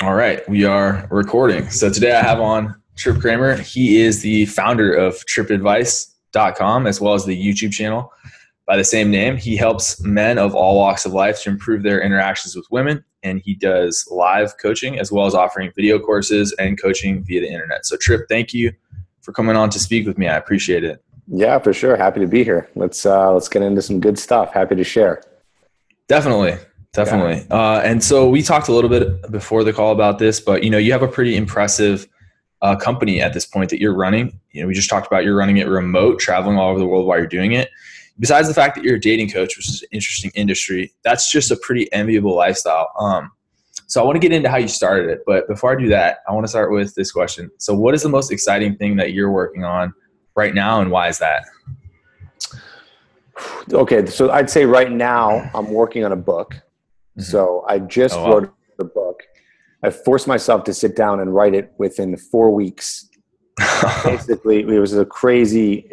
All right, we are recording. So today I have on Tripp Kramer. He is the founder of TrippAdvice.com as well as the YouTube channel by the same name. He helps men of all walks of life to improve their interactions with women, and he does live coaching as well as offering video courses and coaching via the internet. So Tripp, thank you for coming on to speak with me. I appreciate it. Yeah, for sure. Happy to be here. Let's get into some good stuff. Happy to share. Definitely. And so we talked a little bit before the call about this, but you have a pretty impressive company at this point that you're running. We just talked about you're running it remote, traveling all over the world while you're doing it. Besides the fact that you're a dating coach, which is an interesting industry, that's just a pretty enviable lifestyle. So I want to get into how you started it, but before I do that, I want to start with this question. So what is the most exciting thing that you're working on right now, and why is that? Okay, so I'd say right now I'm working on a book. So I just wrote the book. I forced myself to sit down and write it within 4 weeks. Basically, it was a crazy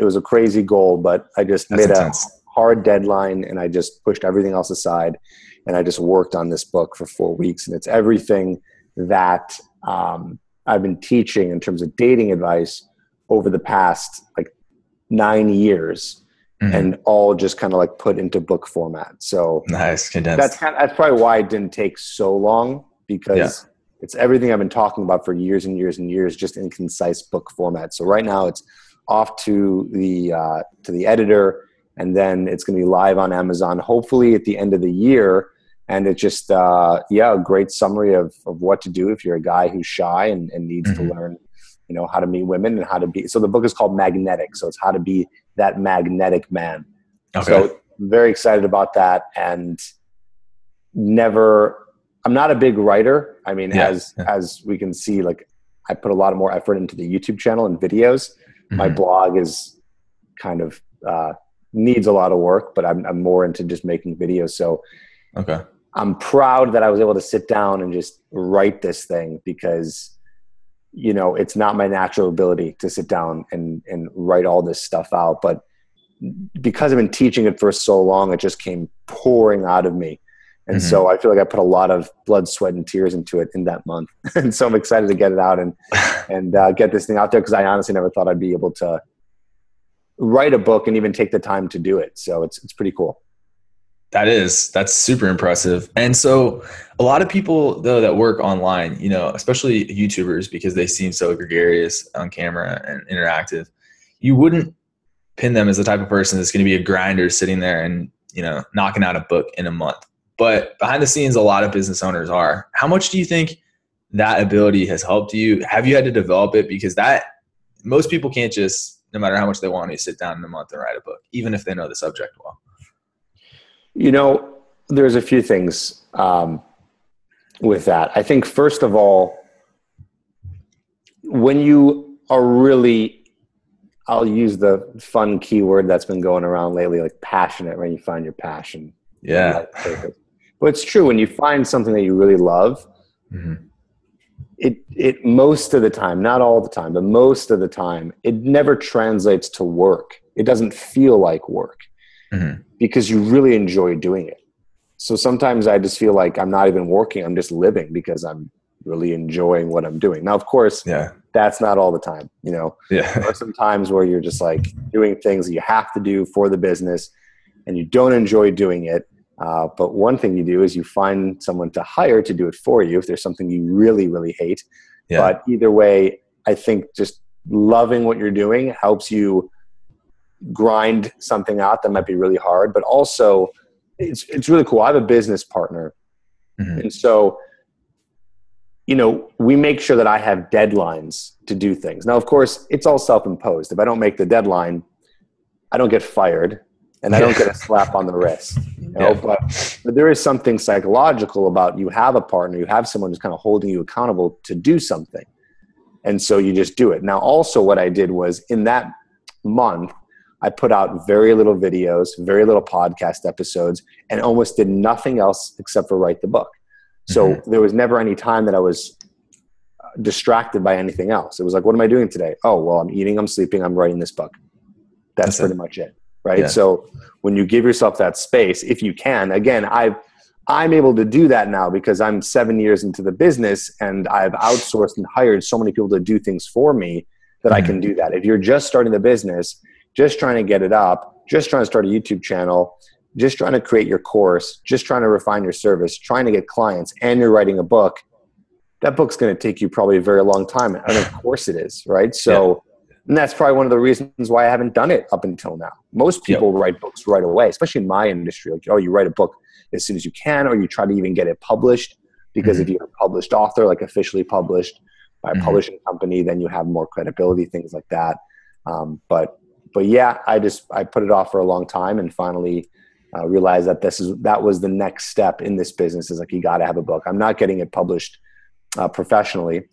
goal, but I just made a hard deadline, and I just pushed everything else aside, and I just worked on this book for 4 weeks. And it's everything that I've been teaching in terms of dating advice over the past 9 years. Mm-hmm. And all just kind of put into book format. So nice, condensed. That's probably why it didn't take so long, because it's everything I've been talking about for years and years and years, just in concise book format. So right now it's off to the editor, and then it's going to be live on Amazon, hopefully at the end of the year. And it's just a great summary of what to do if you're a guy who's shy and needs mm-hmm. to learn how to meet women and how to be. So the book is called Magnetic. So it's how to be that magnetic man. Okay. So very excited about that. And I'm not a big writer. I mean, as we can see, I put a lot more effort into the YouTube channel and videos. Mm-hmm. My blog is kind of, needs a lot of work, but I'm more into just making videos. So okay, I'm proud that I was able to sit down and just write this thing, because it's not my natural ability to sit down and write all this stuff out. But because I've been teaching it for so long, it just came pouring out of me. And mm-hmm. so I feel like I put a lot of blood, sweat, and tears into it in that month. And so I'm excited to get it out and get this thing out there, because I honestly never thought I'd be able to write a book and even take the time to do it. So it's pretty cool. That's super impressive. And so a lot of people though that work online, especially YouTubers, because they seem so gregarious on camera and interactive, you wouldn't pin them as the type of person that's going to be a grinder sitting there and, knocking out a book in a month. But behind the scenes, a lot of business owners are. How much do you think that ability has helped you? Have you had to develop it? Because most people can't just, no matter how much they want to, sit down in a month and write a book, even if they know the subject well. There's a few things with that. I think, first of all, when you are really, I'll use the fun keyword that's been going around lately, passionate, when you find your passion. Yeah. But it's true, when you find something that you really love, mm-hmm. it most of the time, not all the time, but most of the time, it never translates to work. It doesn't feel like work. Mm-hmm. Because you really enjoy doing it. So sometimes I just feel like I'm not even working. I'm just living, because I'm really enjoying what I'm doing. Now, of course, that's not all the time, There are some times where you're just doing things that you have to do for the business and you don't enjoy doing it. But one thing you do is you find someone to hire to do it for you if there's something you really, really hate. Yeah. But either way, I think just loving what you're doing helps you grind something out that might be really hard. But also it's really cool. I have a business partner. Mm-hmm. And so, we make sure that I have deadlines to do things. Now, of course, it's all self-imposed. If I don't make the deadline, I don't get fired and I don't get a slap on the wrist. But there is something psychological about, you have a partner, you have someone who's kind of holding you accountable to do something. And so you just do it. Now, also what I did was, in that month, I put out very little videos, very little podcast episodes, and almost did nothing else except for write the book. So mm-hmm. there was never any time that I was distracted by anything else. It was what am I doing today? Oh, well, I'm eating, I'm sleeping, I'm writing this book. That's pretty much it, right? Yeah. So when you give yourself that space, if you can, again, I've I'm able to do that now because I'm 7 years into the business and I've outsourced and hired so many people to do things for me that I can do that. If you're just starting the business, just trying to get it up, just trying to start a YouTube channel, just trying to create your course, just trying to refine your service, trying to get clients, and you're writing a book, that book's going to take you probably a very long time. And of course it is, right? So, and that's probably one of the reasons why I haven't done it up until now. Most people write books right away, especially in my industry. Like, oh, you write a book as soon as you can, or you try to even get it published, because if you're a published author, like officially published by a publishing company, then you have more credibility, things like that. But yeah, I put it off for a long time and finally realized that that was the next step in this business is like, you got to have a book. I'm not getting it published professionally.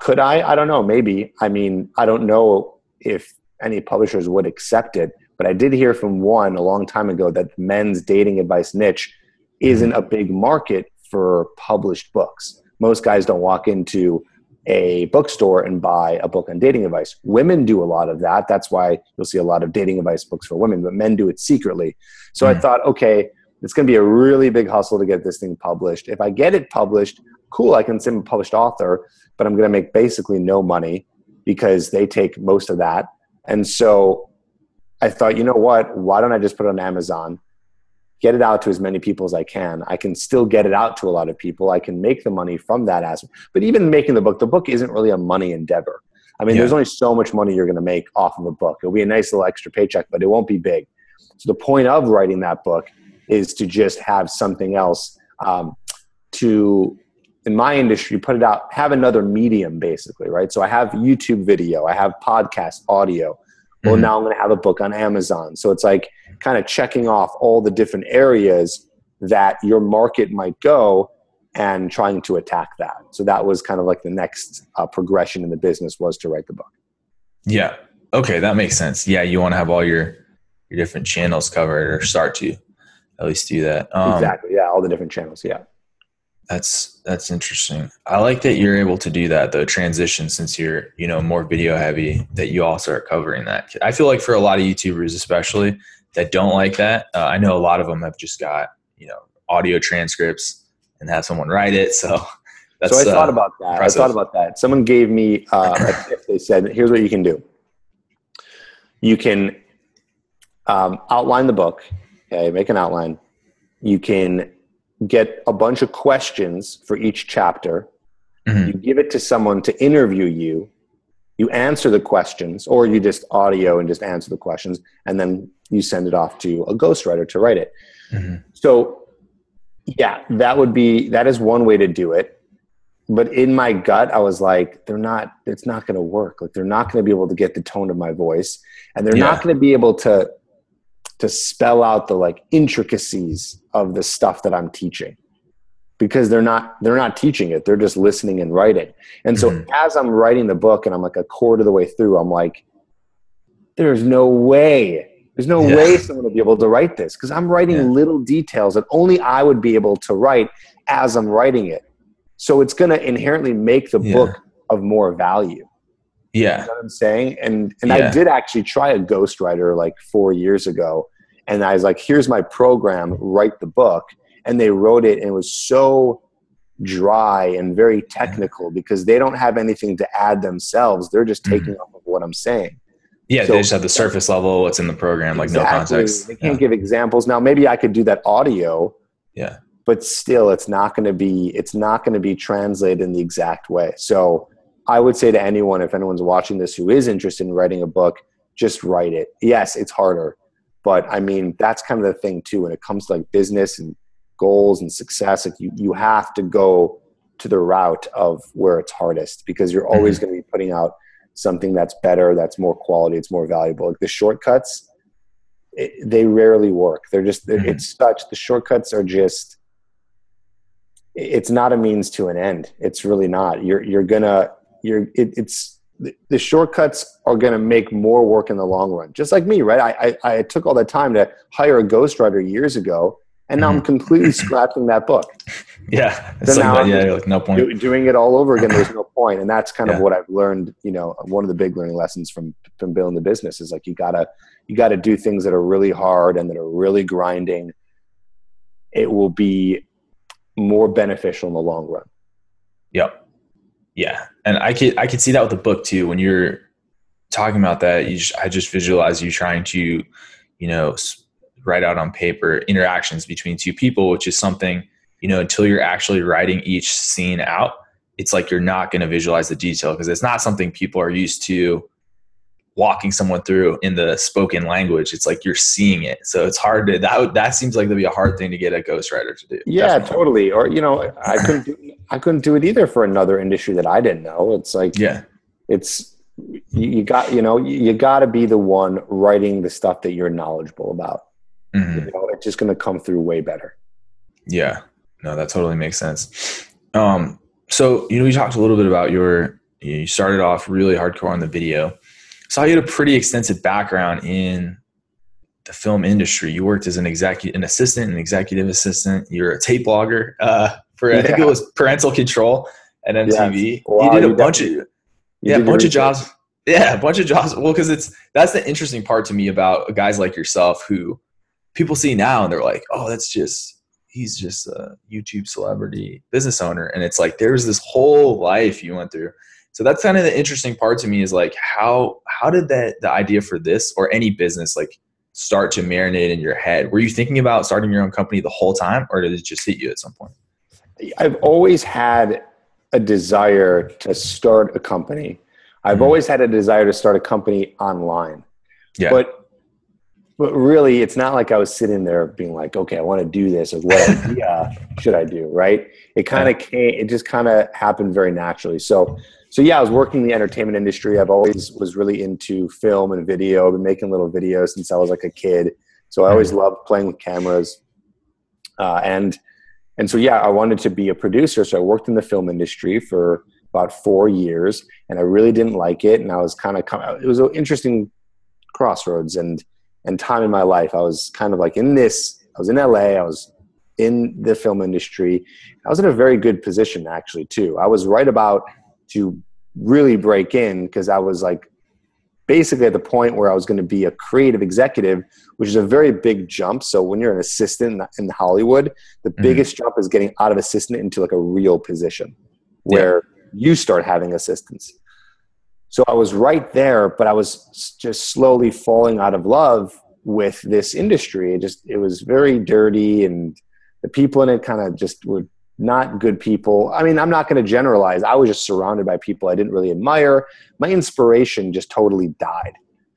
Could I? I don't know. Maybe. I mean, I don't know if any publishers would accept it, but I did hear from one a long time ago that men's dating advice niche isn't a big market for published books. Most guys don't walk into a bookstore and buy a book on dating advice. Women do a lot of that. That's why you'll see a lot of dating advice books for women, but men do it secretly. So I thought, okay, it's going to be a really big hustle to get this thing published. If I get it published, cool, I can send a published author, but I'm going to make basically no money because they take most of that. And so I thought, you know what? Why don't I just put it on Amazon, get it out to as many people as I can. I can still get it out to a lot of people. I can make the money from that aspect. But even making the book isn't really a money endeavor. I mean, there's only so much money you're going to make off of a book. It'll be a nice little extra paycheck, but it won't be big. So the point of writing that book is to just have something else to – in my industry, put it out, have another medium basically, right? So I have YouTube video, I have podcast audio. Well, now I'm going to have a book on Amazon. So it's like kind of checking off all the different areas that your market might go and trying to attack that. So that was kind of like the next progression in the business was to write the book. Yeah. Okay. That makes sense. Yeah. You want to have all your different channels covered, or start to at least do that. Exactly. Yeah. All the different channels. Yeah. That's interesting. I like that you're able to do that, though, transition, since you're, you know, more video heavy, that you also are covering that. I feel like for a lot of YouTubers, especially that don't like that, I know a lot of them have just got, you know, audio transcripts and have someone write it. So that's so I thought about that. Impressive. I thought about that. Someone gave me a tip. They said, here's what you can do. You can outline the book. Okay, make an outline. You can get a bunch of questions for each chapter. You give it to someone to interview you. You answer the questions, or you just audio and just answer the questions, and then you send it off to a ghostwriter to write it. So yeah, that is one way to do it. But in my gut, I was like, it's not going to work. Like, they're not going to be able to get the tone of my voice, and they're not going to be able to spell out the like intricacies of the stuff that I'm teaching, because they're not teaching it. They're just listening and writing. And so as I'm writing the book and I'm like a quarter of the way through, I'm like, there's no way someone will be able to write this. Cause I'm writing little details that only I would be able to write as I'm writing it. So it's going to inherently make the book of more value. Yeah. You know what I'm saying? And I did actually try a ghostwriter like 4 years ago. And I was like, here's my program, write the book. And they wrote it, and it was so dry and very technical because they don't have anything to add themselves. They're just taking off of what I'm saying. Yeah, so they just have the surface level, what's in the program, like no context. They can't give examples. Now, maybe I could do that audio. Yeah. But still, it's not going to be translated in the exact way. So I would say to anyone, if anyone's watching this who is interested in writing a book, just write it. Yes, it's harder. But I mean, that's kind of the thing too. When it comes to like business and goals and success, like you have to go to the route of where it's hardest, because you're always going to be putting out something that's better, that's more quality, it's more valuable. Like the shortcuts, they rarely work. The shortcuts are just, it's not a means to an end. It's really not. The shortcuts are going to make more work in the long run. Just like me, right? I took all that time to hire a ghostwriter years ago, and now I'm completely scrapping that book. Yeah. So now I'm like, no point. Doing it all over again. There's no point. And that's kind of what I've learned. You know, one of the big learning lessons from building the business is like, you gotta do things that are really hard and that are really grinding, it will be more beneficial in the long run. Yep. Yeah. And I could see that with the book too. When you're talking about that, I just visualize you trying to, write out on paper interactions between two people, which is something, until you're actually writing each scene out, it's like you're not going to visualize the detail because it's not something people are used to walking someone through in the spoken language. It's like you're seeing it. So it's hard to, that seems like that'd be a hard thing to get a ghostwriter to do. Yeah, definitely. Totally. Or, I couldn't do it either for another industry that I didn't know. It's like, yeah, it's, you got to be the one writing the stuff that you're knowledgeable about. Mm-hmm. It's just going to come through way better. Yeah, no, that totally makes sense. So, we talked a little bit about you started off really hardcore on the video. So you had a pretty extensive background in the film industry. You worked as an executive assistant. You're a tape blogger I think it was Parental Control at MTV. Yes. Wow, you did a bunch of jobs. Yeah, a bunch of jobs. Well, because that's the interesting part to me about guys like yourself who people see now and they're like, oh, he's just a YouTube celebrity business owner. And it's like, there's this whole life you went through. So that's kind of the interesting part to me is like, how did the idea for this or any business like start to marinate in your head? Were you thinking about starting your own company the whole time or did it just hit you at some point? I've always had a desire to start a company. I've always had a desire to start a company online. Yeah. But really, it's not like I was sitting there being like, okay, I want to do this, or what idea should I do, right? It kind of came, it just kind of happened very naturally. So yeah, I was working in the entertainment industry. I've always was really into film and video. I've been making little videos since I was like a kid. So I always loved playing with cameras. And so yeah, I wanted to be a producer. So I worked in the film industry for about 4 years and I really didn't like it. And I was it was an interesting crossroads and time in my life. I was kind of like I was in LA, I was in the film industry. I was in a very good position actually too. I was right about to really break in because I was like basically at the point where I was going to be a creative executive, which is a very big jump. So when you're an assistant in Hollywood, the biggest jump is getting out of assistant into like a real position where you start having assistants. So I was right there, but I was just slowly falling out of love with this industry. It was very dirty and the people in it kind of just were not good people. I mean, I'm not going to generalize. I was just surrounded by people I didn't really admire. My inspiration just totally died.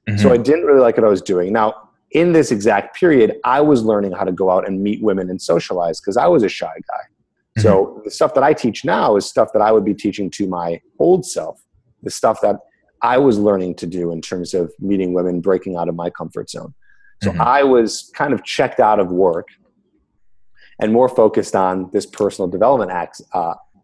Mm-hmm. So I didn't really like what I was doing. Now, in this exact period, I was learning how to go out and meet women and socialize because I was a shy guy. Mm-hmm. So the stuff that I teach now is stuff that I would be teaching to my old self. The stuff that I was learning to do in terms of meeting women, breaking out of my comfort zone. So I was kind of checked out of work and more focused on this personal development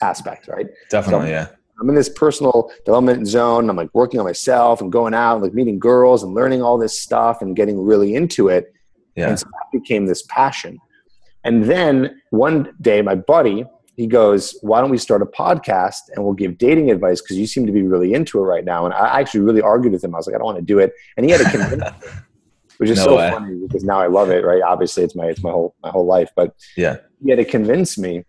aspect, right? Definitely, so I'm in this personal development zone. I'm like working on myself and going out, like meeting girls and learning all this stuff and getting really into it. Yeah. And so that became this passion. And then one day my buddy, he goes, why don't we start a podcast and we'll give dating advice because you seem to be really into it right now. And I actually really argued with him. I was like, I don't want to do it. And he had to convince me, which is funny because now I love it, right? Obviously it's my whole life, but he had to convince me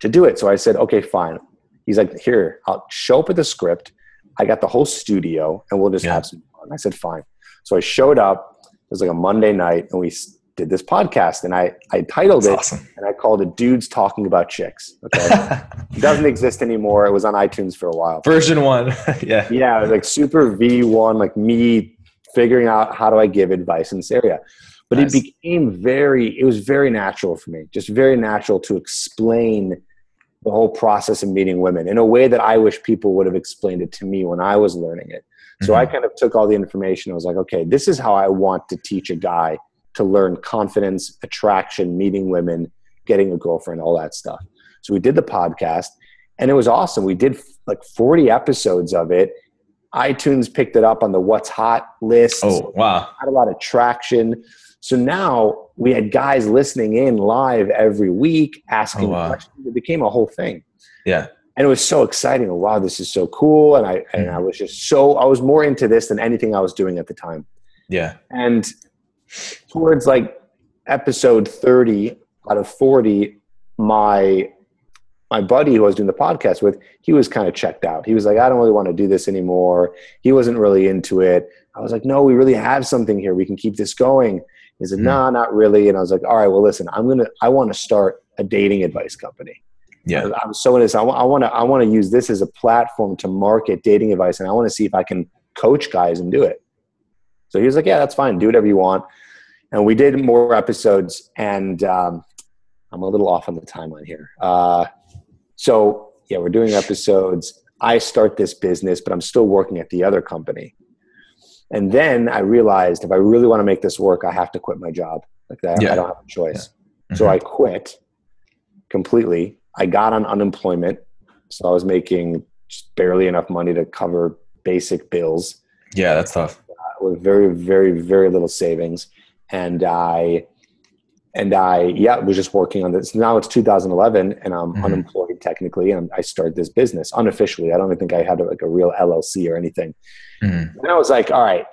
to do it. So I said, okay, fine. He's like, here, I'll show up with the script. I got the whole studio and we'll just have some fun. I said, fine. So I showed up. It was like a Monday night and we did this podcast and I titled it and I called it Dudes Talking About Chicks. Okay. It doesn't exist anymore. It was on iTunes for a while. Version 1. Yeah. It was like super V1, like me figuring out how do I give advice in this area. But nice. It became it was very natural for me, just very natural to explain the whole process of meeting women in a way that I wish people would have explained it to me when I was learning it. So I kind of took all the information. I was like, okay, this is how I want to teach a guy to learn confidence, attraction, meeting women, getting a girlfriend, all that stuff. So we did the podcast and it was awesome. We did like 40 episodes of it. iTunes picked it up on the What's Hot list. Oh, wow. Had a lot of traction. So now we had guys listening in live every week, asking questions. It became a whole thing. Yeah. And it was so exciting. Wow, this is so cool. And I was just I was more into this than anything I was doing at the time. Yeah. And towards like episode 30 out of 40, my buddy who I was doing the podcast with, he was kind of checked out. He was like, I don't really want to do this anymore. He wasn't really into it. I was like, no, we really have something here. We can keep this going. He said, no, not really. And I was like, all right, well, listen, I want to start a dating advice company. Yeah. I'm so into this. I want to use this as a platform to market dating advice. And I want to see if I can coach guys and do it. So he was like, yeah, that's fine. Do whatever you want. And we did more episodes, and I'm a little off on the timeline here. So yeah, we're doing episodes. I start this business, but I'm still working at the other company. And then I realized if I really want to make this work, I have to quit my job. Like that, yeah. I don't have a choice. Yeah. Mm-hmm. So I quit completely. I got on unemployment. So I was making just barely enough money to cover basic bills. Yeah, that's tough. With very, very, very little savings. And I was just working on this. Now it's 2011 and I'm unemployed technically. And I started this business unofficially. I don't even think I had a real LLC or anything. Mm-hmm. And I was like, all right,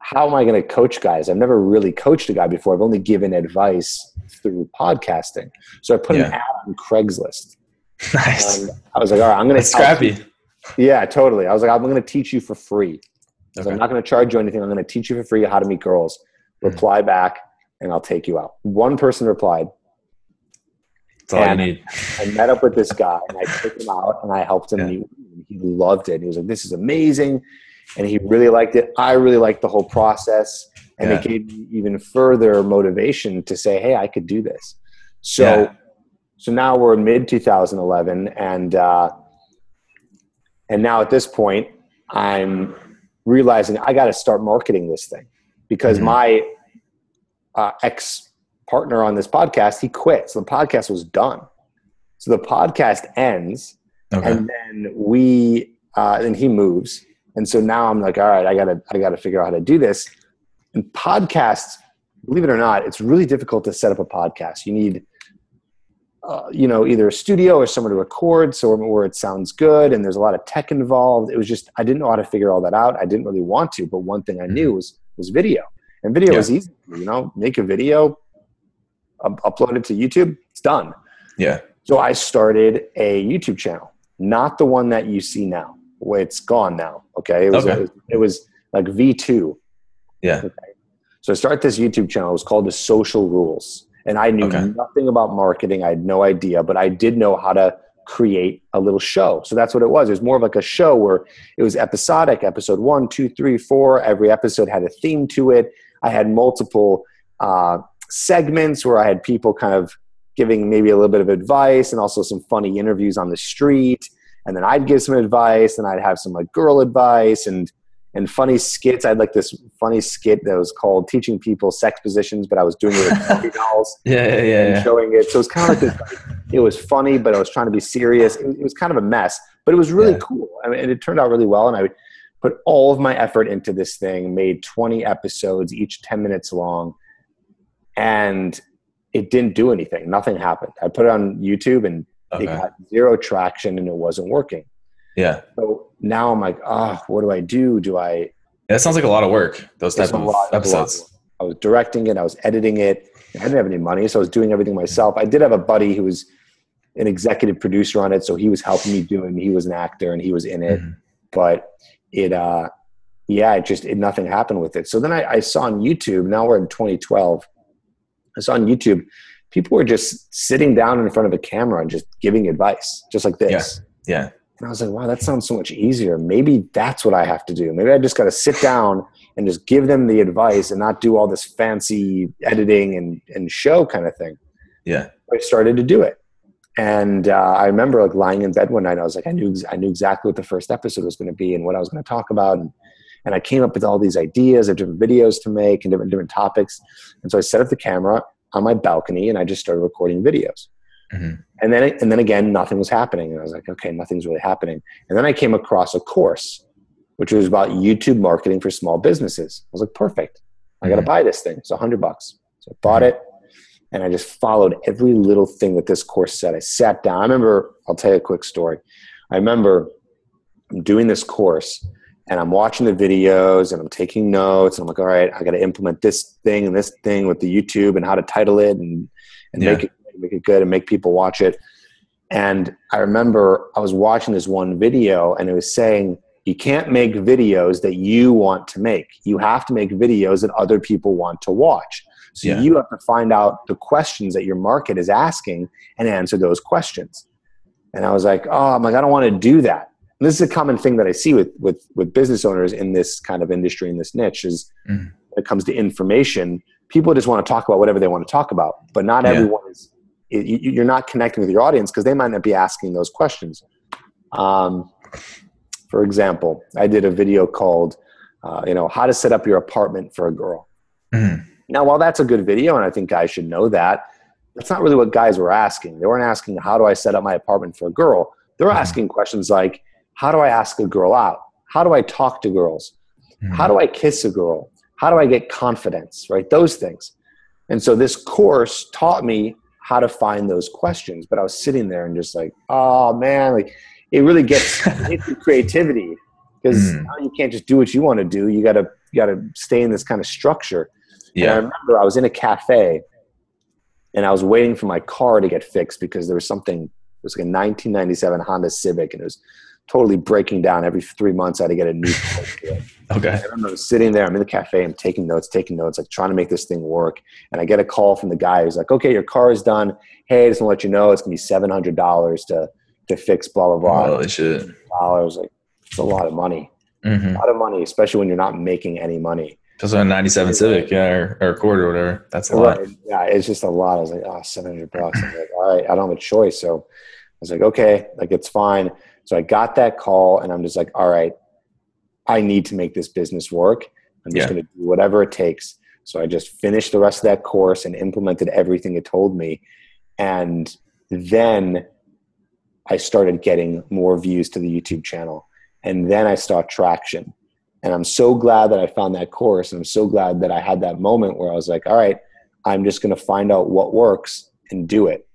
how am I going to coach guys? I've never really coached a guy before. I've only given advice through podcasting. So I put an ad on Craigslist. Nice. And I was like, all right, I'm going to scrappy. Yeah, totally. I was like, I'm going to teach you for free. Okay. I'm not going to charge you anything. I'm going to teach you for free how to meet girls. Reply back, and I'll take you out. One person replied. That's all I need. I met up with this guy, and I took him out, and I helped him. Yeah. He loved it. He was like, this is amazing. And he really liked it. I really liked the whole process. And it gave me even further motivation to say, hey, I could do this. So now we're in mid-2011, and now at this point, I'm realizing I got to start marketing this thing. Because my ex-partner on this podcast, he quit. So the podcast was done. So the podcast ends, and then we and he moves. And so now I'm like, all right, I gotta figure out how to do this. And podcasts, believe it or not, it's really difficult to set up a podcast. You need, either a studio or someone to record, so where it sounds good. And there's a lot of tech involved. It was just I didn't know how to figure all that out. I didn't really want to, but one thing I knew was video. And video is easy, make a video, upload it to YouTube, it's done. Yeah. So I started a YouTube channel, not the one that you see now. It's gone now. Okay. It was like V2. Yeah. Okay. So I started this YouTube channel. It was called The Social Rules. And I knew nothing about marketing. I had no idea, but I did know how to create a little show. So that's what it was. It was more of like a show where it was episodic, episode 1, 2, 3, 4. Every episode had a theme to it. I had multiple segments where I had people kind of giving maybe a little bit of advice and also some funny interviews on the street. And then I'd give some advice and I'd have some like girl advice and funny skits. I had like this funny skit that was called Teaching People Sex Positions, but I was doing it with Barbie dolls and showing it. So it was kind of like this. It was funny, but I was trying to be serious. It was kind of a mess, but it was really cool. I mean, and it turned out really well. And I would put all of my effort into this thing, made 20 episodes, each 10 minutes long. And it didn't do anything. Nothing happened. I put it on YouTube and it got zero traction and it wasn't working. Yeah. So now I'm like, what do I do? That sounds like a lot of work, those type of episodes. I was directing it. I was editing it. I didn't have any money, so I was doing everything myself. I did have a buddy who was an executive producer on it, so he was helping me do it. He was an actor, and he was in it. Mm-hmm. But nothing happened with it. So then I saw on YouTube, now we're in 2012, I saw on YouTube, people were just sitting down in front of a camera and just giving advice, just like this. Yeah. And I was like, wow, that sounds so much easier. Maybe that's what I have to do. Maybe I just got to sit down and just give them the advice and not do all this fancy editing and show kind of thing. Yeah. I started to do it. And I remember like lying in bed one night. I was like, I knew exactly what the first episode was going to be and what I was going to talk about. And I came up with all these ideas of different videos to make and different topics. And so I set up the camera on my balcony and I just started recording videos. Mm-hmm. And then again, nothing was happening. And I was like, okay, nothing's really happening. And then I came across a course, which was about YouTube marketing for small businesses. I was like, perfect. I got to buy this thing. It's $100. So I bought it and I just followed every little thing that this course said. I sat down. I'll tell you a quick story. I remember doing this course And I'm watching the videos and I'm taking notes. And I'm like, all right, I got to implement this thing and this thing with the YouTube and how to title it and make it good and make people watch it. And I remember I was watching this one video and it was saying, you can't make videos that you want to make. You have to make videos that other people want to watch. So you have to find out the questions that your market is asking and answer those questions. And I was like, oh, I'm like, I don't want to do that. And this is a common thing that I see with business owners in this kind of industry, in this niche, is when it comes to information, people just want to talk about whatever they want to talk about, but not everyone is, you're not connecting with your audience because they might not be asking those questions. For example, I did a video called, how to set up your apartment for a girl. Now, while that's a good video, and I think guys should know that, that's not really what guys were asking. They weren't asking, how do I set up my apartment for a girl? They're asking questions like, how do I ask a girl out? How do I talk to girls? How do I kiss a girl? How do I get confidence, right? Those things. And so this course taught me how to find those questions. But I was sitting there and just like, oh man, like it really gets into creativity because now you can't just do what you want to do. You gotta stay in this kind of structure. Yeah. And I remember I was in a cafe and I was waiting for my car to get fixed because there was something, it was like a 1997 Honda Civic and it was totally breaking down. Every 3 months I had to get a new car. Okay. I remember sitting there, I'm in the cafe, I'm taking notes, like trying to make this thing work. And I get a call from the guy who's like, okay, your car is done. Hey, I just want to let you know, it's going to be $700 to fix blah, blah, blah. Holy shit. I was like, it's a lot of money. A lot of money, especially when you're not making any money. Because on a 97 Civic, or a quarter or whatever. That's a lot. Yeah, it's just a lot. I was like, oh, $700. I'm like, all right, I don't have a choice. So I was like, okay, like it's fine. So I got that call and I'm just like, all right, I need to make this business work. I'm just going to do whatever it takes. So I just finished the rest of that course and implemented everything it told me. And then I started getting more views to the YouTube channel. And then I saw traction. And I'm so glad that I found that course. And I'm so glad that I had that moment where I was like, all right, I'm just going to find out what works and do it.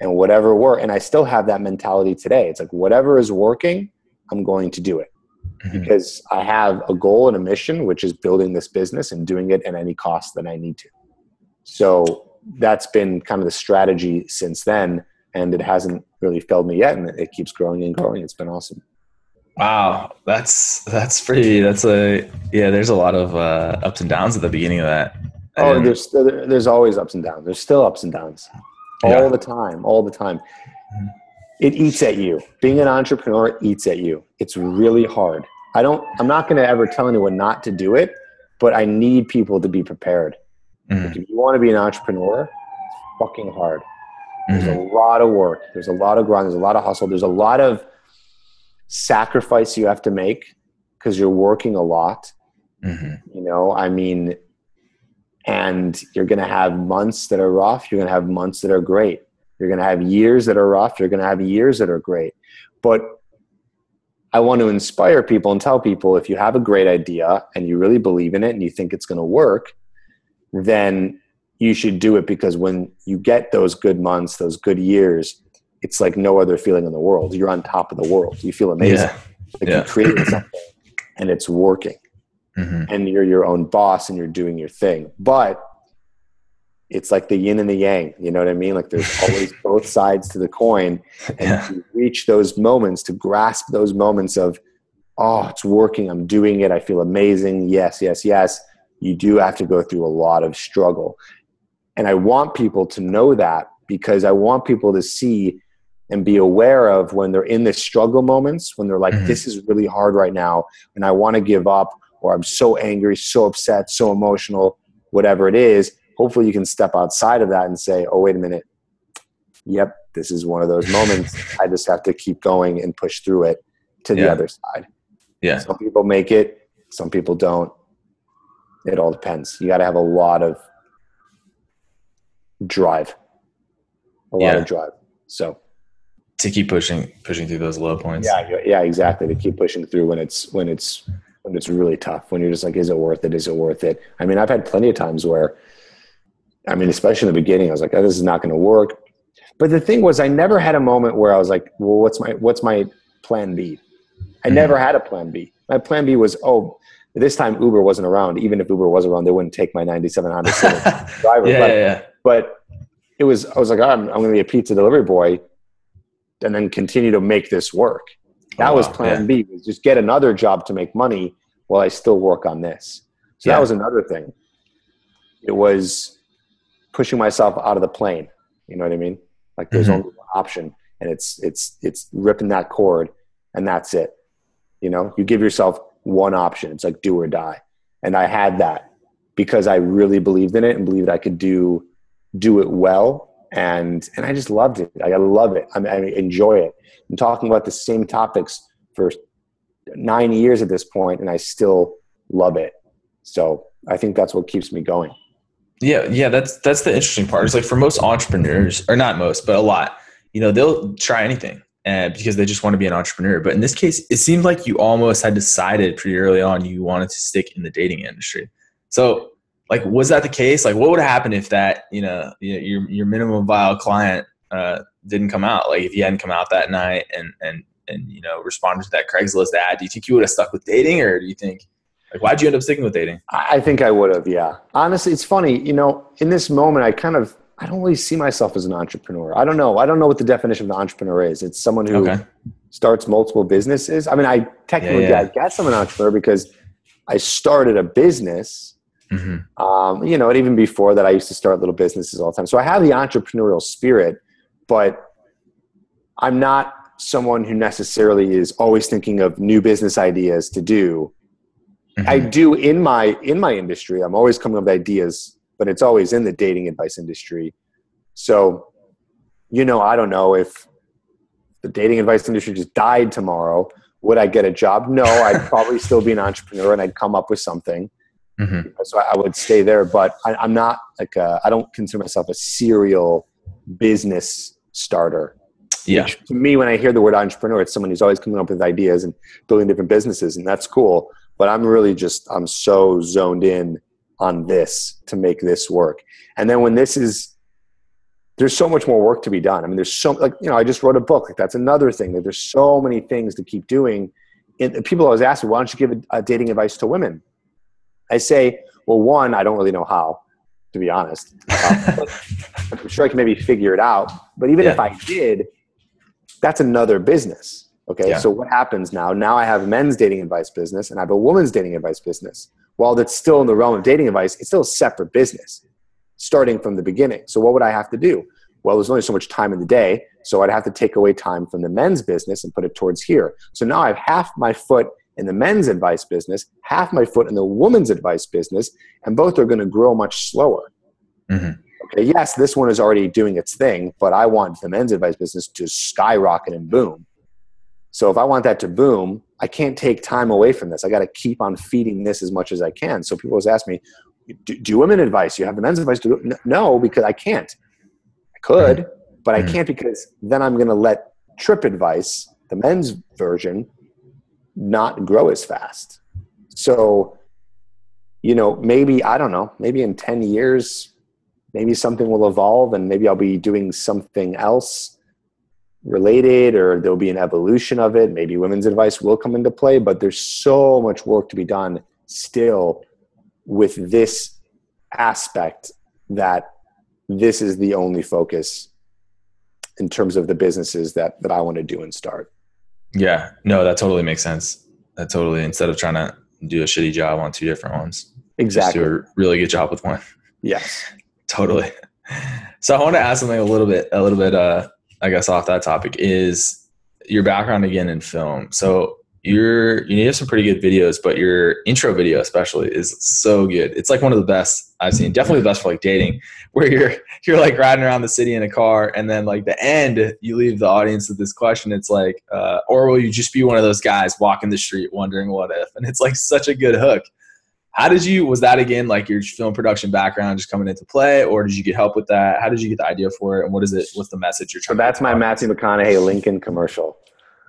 And whatever work, and I still have that mentality today. It's like whatever is working, I'm going to do it because I have a goal and a mission, which is building this business and doing it at any cost that I need to. So that's been kind of the strategy since then, and it hasn't really failed me yet, and it keeps growing and growing. It's been awesome. Wow, that's there's a lot of ups and downs at the beginning of that. Oh, there's always ups and downs. There's still ups and downs. All the time. It eats at you. Being an entrepreneur eats at you. It's really hard. I'm not going to ever tell anyone not to do it, but I need people to be prepared. Like if you want to be an entrepreneur, it's fucking hard. There's a lot of work. There's a lot of grind. There's a lot of hustle. There's a lot of sacrifice you have to make because you're working a lot. And you're going to have months that are rough. You're going to have months that are great. You're going to have years that are rough. You're going to have years that are great. But I want to inspire people and tell people if you have a great idea and you really believe in it and you think it's going to work, then you should do it because when you get those good months, those good years, it's like no other feeling in the world. You're on top of the world. You feel amazing. You created something and it's working. And you're your own boss and you're doing your thing. But it's like the yin and the yang, you know what I mean? Like there's always both sides to the coin. And to reach those moments, to grasp those moments of, oh, it's working, I'm doing it, I feel amazing, yes, yes, yes. You do have to go through a lot of struggle. And I want people to know that because I want people to see and be aware of when they're in the struggle moments, when they're like, this is really hard right now and I want to give up, or I'm so angry, so upset, so emotional, whatever it is, hopefully you can step outside of that and say, oh, wait a minute. Yep, this is one of those moments. I just have to keep going and push through it to the other side. Yeah. Some people make it, some people don't. It all depends. You got to have a lot of drive. So to keep pushing through those low points. Yeah, exactly. To keep pushing through when it's really tough, when you're just like, is it worth it? Is it worth it? I mean, I've had plenty of times where, especially in the beginning, I was like, oh, this is not going to work. But the thing was, I never had a moment where I was like, well, what's my plan B? I never had a plan B. My plan B was, oh, this time Uber wasn't around. Even if Uber was around, they wouldn't take my 97 Honda Civic driver. But it was, I was like, oh, I'm going to be a pizza delivery boy and then continue to make this work. That was plan B, was just get another job to make money while I still work on this. So that was another thing. It was pushing myself out of the plane. You know what I mean? Like there's only one option, and it's ripping that cord, and that's it. You know, you give yourself one option. It's like do or die. And I had that because I really believed in it and believed I could do it well. And I just loved it. Like I love it. I enjoy it. I'm talking about the same topics for 9 years at this point, and I still love it. So I think that's what keeps me going. Yeah. Yeah. That's the interesting part. It's like for most entrepreneurs, or not most, but a lot, you know, they'll try anything because they just want to be an entrepreneur. But in this case, it seemed like you almost had decided pretty early on, you wanted to stick in the dating industry. So like, was that the case? Like what would happen if that, you know, your minimum viable client didn't come out? Like if he hadn't come out that night and, you know, responded to that Craigslist ad, do you think you would have stuck with dating, or do you think, like, why'd you end up sticking with dating? I think I would have, yeah. Honestly, it's funny, you know, in this moment, I don't really see myself as an entrepreneur. I don't know. I don't know what the definition of an entrepreneur is. It's someone who starts multiple businesses. I mean, I technically, I guess I'm an entrepreneur because I started a business. You know, and even before that, I used to start little businesses all the time. So I have the entrepreneurial spirit, but I'm not someone who necessarily is always thinking of new business ideas to do. I do in my industry. I'm always coming up with ideas, but it's always in the dating advice industry. So, you know, I don't know if the dating advice industry just died tomorrow, would I get a job? No, I'd probably still be an entrepreneur and I'd come up with something. So I would stay there, but I'm not like I don't consider myself a serial business starter. Yeah. Which to me, when I hear the word entrepreneur, it's someone who's always coming up with ideas and building different businesses, and that's cool. But I'm really just, I'm so zoned in on this to make this work. And then when this is, there's so much more work to be done. I mean, there's so, like, you know, I just wrote a book. Like that's another thing. Like, there's so many things to keep doing. And people always ask me, why don't you give dating advice to women? I say, well, one, I don't really know how, to be honest. I'm sure I can maybe figure it out. But even if I did, that's another business. Okay, so what happens now? Now I have men's dating advice business and I have a women's dating advice business. While that's still in the realm of dating advice, it's still a separate business starting from the beginning. So what would I have to do? Well, there's only so much time in the day, so I'd have to take away time from the men's business and put it towards here. So now I have half my foot in the men's advice business, half my foot in the woman's advice business, and both are going to grow much slower. Okay, yes, this one is already doing its thing, but I want the men's advice business to skyrocket and boom. So if I want that to boom, I can't take time away from this. I got to keep on feeding this as much as I can. So people always ask me, do women advice? You have the men's advice? No, because I can't. I could, but I can't, because then I'm going to let TrippAdvice, the men's version, not grow as fast. So, you know, maybe, I don't know, maybe in 10 years, maybe something will evolve and maybe I'll be doing something else related, or there'll be an evolution of it. Maybe women's advice will come into play, but there's so much work to be done still with this aspect that this is the only focus in terms of the businesses that I want to do and start. Yeah, no, that totally makes sense. That totally, instead of trying to do a shitty job on two different ones. Exactly. Just do a really good job with one. Yes. Totally. So I want to ask something a little bit, I guess off that topic, is your background again in film. So you have some pretty good videos, but your intro video especially is so good. It's like one of the best I've seen, definitely the best for like dating, where you're like riding around the city in a car, and then like the end, you leave the audience with this question. It's like, or will you just be one of those guys walking the street wondering what if? And it's like such a good hook. Was that again, like your film production background just coming into play, or did you get help with that? How did you get the idea for it? And what's the message you're trying to get? So that's my Matthew McConaughey Lincoln commercial.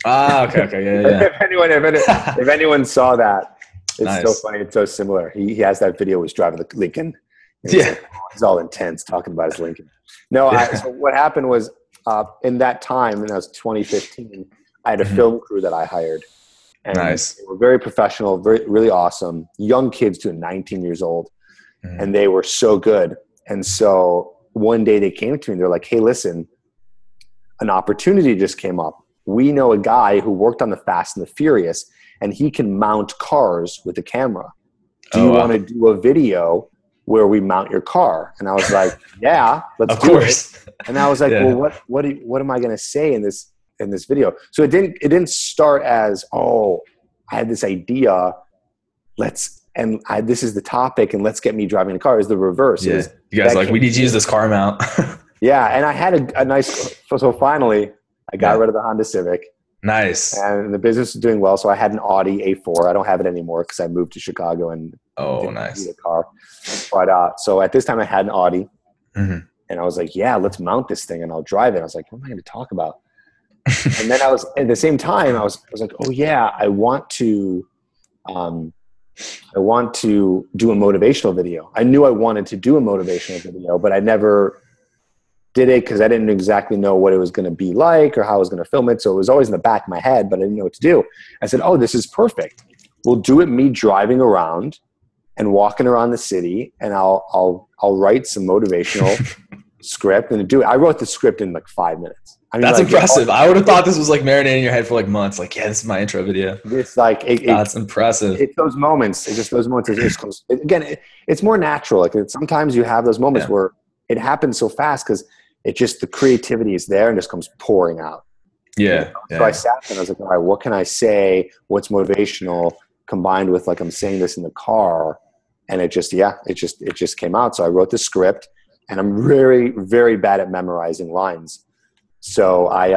Ah, okay. Yeah. if anyone saw that, it's nice. So funny. It's so similar. He has that video where he's driving the Lincoln. Yeah. Like, oh, he's all intense talking about his Lincoln. No, yeah. So what happened was, in that time, and that was 2015, I had a film crew that I hired. And nice. They were very professional, really awesome. Young kids too, 19 years old. Mm-hmm. And they were so good. And so one day they came to me and they're like, hey, listen, an opportunity just came up. We know a guy who worked on the Fast and the Furious, and he can mount cars with a camera. Do you want to do a video where we mount your car? And I was like, yeah, let's do it. And I was like, well, what am I going to say in this video? So it didn't start as, oh, I had this idea. This is the topic, and let's get me driving a car. It was the reverse. Yeah. It was, you guys like, we need to use this car mount. Yeah. And I had a nice, so finally I got rid of the Honda Civic. Nice. And the business was doing well. So I had an Audi A4. I don't have it anymore because I moved to Chicago and didn't need a car. But so at this time I had an Audi, mm-hmm. and I was like, yeah, let's mount this thing and I'll drive it. I was like, what am I going to talk about? And then I was at the same time, I was like, oh yeah, I want to do a motivational video. I knew I wanted to do a motivational video, but I never did it because I didn't exactly know what it was going to be like or how I was going to film it. So it was always in the back of my head, but I didn't know what to do. I said, oh, this is perfect. We'll do it me driving around and walking around the city, and I'll write some motivational script and do it. I wrote the script in like 5 minutes. I mean, that's like, impressive. I would have thought this was like marinating in your head for like months. Like, yeah, this is my intro video. It's like, that's impressive. It's those moments. It's just those moments. It's close. Again, it's more natural. Like sometimes you have those moments where it happens so fast because it just, the creativity is there and just comes pouring out. Yeah. You know? So I sat there and I was like, all right, what can I say? What's motivational combined with like, I'm saying this in the car, and it just came out. So I wrote the script, and I'm very, very bad at memorizing lines. So I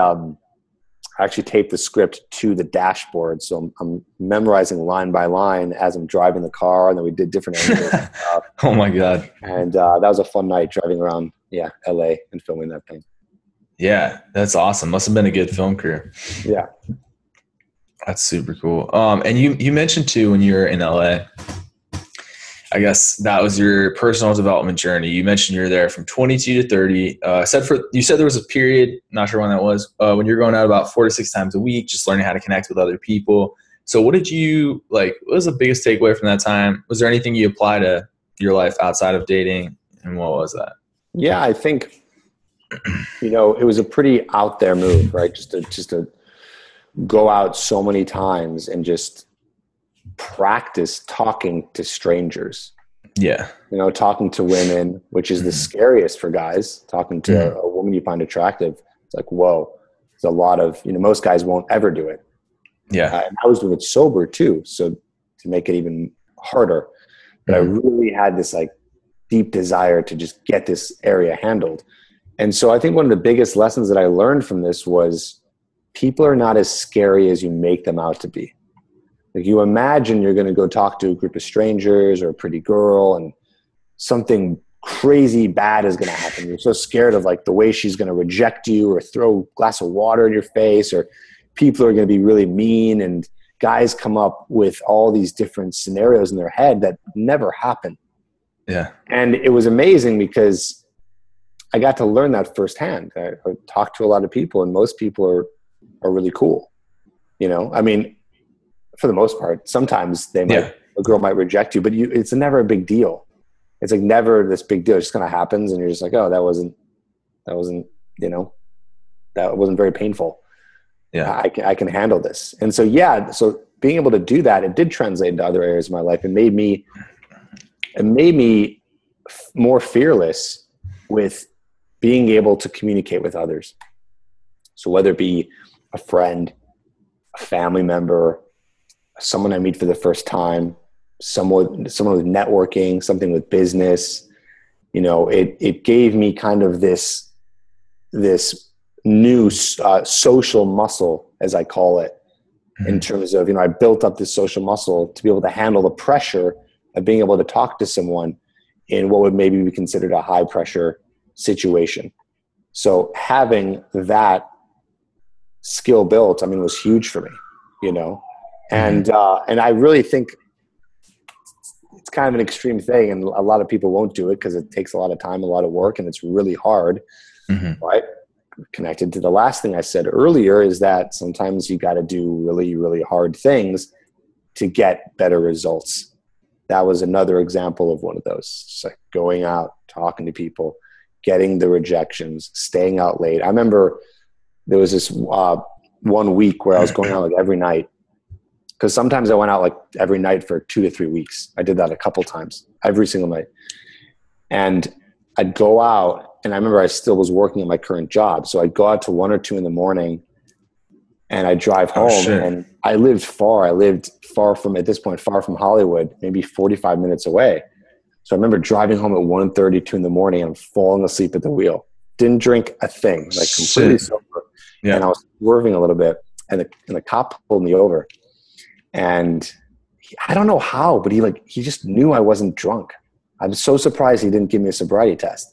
actually taped the script to the dashboard. So I'm memorizing line by line as I'm driving the car. And then we did different angles. Oh my God. And that was a fun night driving around. Yeah, LA and filming that thing. Yeah, that's awesome. Must have been a good film career. Yeah, that's super cool. And you mentioned too when you were in LA, I guess that was your personal development journey. You mentioned you were there from 22 to 30. You said there was a period, not sure when that was, when you were going out about 4 to 6 times a week, just learning how to connect with other people. So what did you like? What was the biggest takeaway from that time? Was there anything you apply to your life outside of dating, and what was that? Yeah, I think, you know, it was a pretty out there move, right? Just to go out so many times and just practice talking to strangers. Yeah. You know, talking to women, which is the scariest for guys, talking to a woman you find attractive. It's like, whoa, it's a lot of, you know, most guys won't ever do it. Yeah. And I was doing it sober too. So to make it even harder, but I really had this like deep desire to just get this area handled. And so I think one of the biggest lessons that I learned from this was people are not as scary as you make them out to be. Like you imagine you're going to go talk to a group of strangers or a pretty girl, and something crazy bad is going to happen. You're so scared of like the way she's going to reject you or throw a glass of water in your face, or people are going to be really mean, and guys come up with all these different scenarios in their head that never happen. Yeah. And it was amazing because I got to learn that firsthand. I talked to a lot of people, and most people are really cool. You know, I mean, for the most part, sometimes they might, a girl might reject you, but it's never a big deal. It's like never this big deal. It just kind of happens, and you're just like, oh, that wasn't, you know, that wasn't very painful. Yeah. I can handle this. And so, yeah. So being able to do that, it did translate into other areas of my life. It made me more fearless with being able to communicate with others. So whether it be a friend, a family member, someone I meet for the first time, someone with networking, something with business, you know, it gave me kind of this new social muscle, as I call it, in terms of, you know, I built up this social muscle to be able to handle the pressure of being able to talk to someone in what would maybe be considered a high pressure situation. So having that skill built, I mean, was huge for me, you know? And I really think it's kind of an extreme thing, and a lot of people won't do it because it takes a lot of time, a lot of work, and it's really hard. Mm-hmm. Right? connected to the last thing I said earlier, is that sometimes you got to do really, really hard things to get better results. That was another example of one of those. It's like going out, talking to people, getting the rejections, staying out late. I remember there was this one week where I was going out like every night, because sometimes I went out like every night for 2 to 3 weeks. I did that a couple times, every single night. And I'd go out, and I remember I still was working at my current job. So I'd go out to 1 or 2 in the morning, and I'd drive home. Oh, shit. And I lived far. I lived far from, at this point, far from Hollywood, maybe 45 minutes away. So I remember driving home at 1:30, 2 in the morning, and I'm falling asleep at the wheel. Didn't drink a thing, like completely sober. Yeah. And I was swerving a little bit, and the cop pulled me over. And I don't know how, but he just knew I wasn't drunk. I'm so surprised he didn't give me a sobriety test.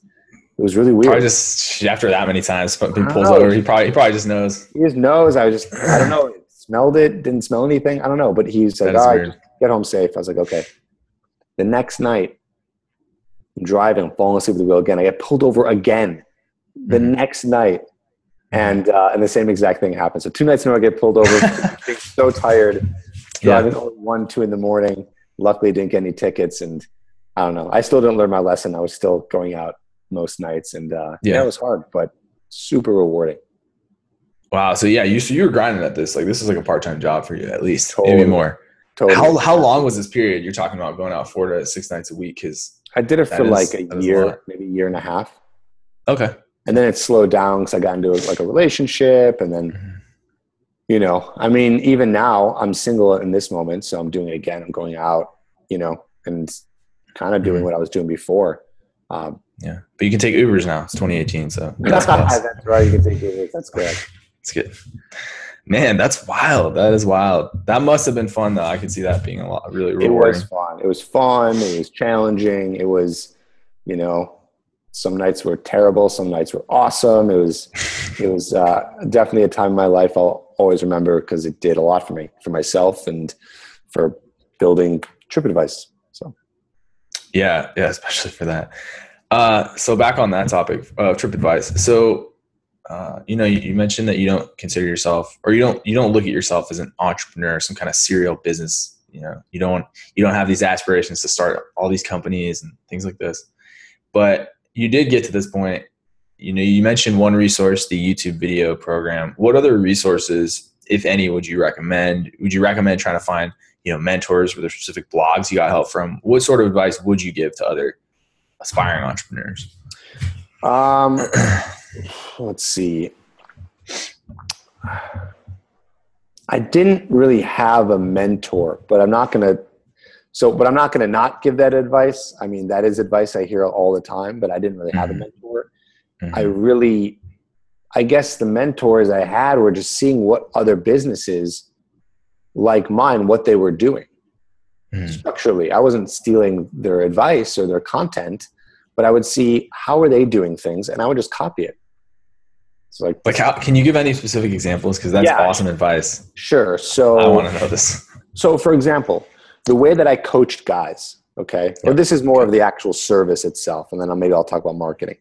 It was really weird. Probably just after that many times, but being pulled over, he probably just knows. He just knows. I don't know. Smelled it. Didn't smell anything. I don't know. But he's like, all right, get home safe. I was like, okay. The next night, I'm driving. I'm falling asleep at the wheel again. I get pulled over again the next night. And the same exact thing happened. So 2 nights in a row, I get pulled over. Being so tired. Driving only 1, 2 in the morning. Luckily, didn't get any tickets. And I don't know. I still didn't learn my lesson. I was still going out most nights, and it was hard, but super rewarding. Wow. So you were grinding at this. Like, this is like a part-time job for you, at least. Totally. Maybe more. Totally. How long was this period you're talking about, going out 4 to 6 nights a week? Because I did it for like a year, maybe a year and a half. Okay. And then it slowed down because I got into like a relationship, and then even now I'm single in this moment, so I'm doing it again. I'm going out, and kind of doing what I was doing before. Yeah, but you can take Ubers now. It's 2018, so that's right. You can take Ubers. That's correct. It's good, man. That's wild. That is wild. That must have been fun, though. I could see that being a lot really rewarding. It was fun. It was fun. It was challenging. It was, some nights were terrible. Some nights were awesome. It was definitely a time in my life I'll always remember, because it did a lot for me, for myself, and for building TrippAdvice. So yeah, especially for that. So back on that topic of TrippAdvice. So, you mentioned that you don't consider yourself, or you don't look at yourself as an entrepreneur, some kind of serial business. You don't have these aspirations to start all these companies and things like this, but you did get to this point. You mentioned one resource, the YouTube video program. What other resources, if any, would you recommend? Would you recommend trying to find, mentors for the specific blogs you got help from? What sort of advice would you give to other aspiring entrepreneurs? Let's see. I didn't really have a mentor, but I'm not gonna not give that advice. I mean, that is advice I hear all the time, but I didn't really have a mentor. Mm-hmm. I guess the mentors I had were just seeing what other businesses like mine, what they were doing. Structurally, I wasn't stealing their advice or their content, but I would see how are they doing things, and I would just copy it. It's like how, can you give any specific examples? Because that's awesome advice. Sure. So I want to know this. So, for example, the way that I coached guys. Okay, or this is more of the actual service itself, and then I'll talk about marketing.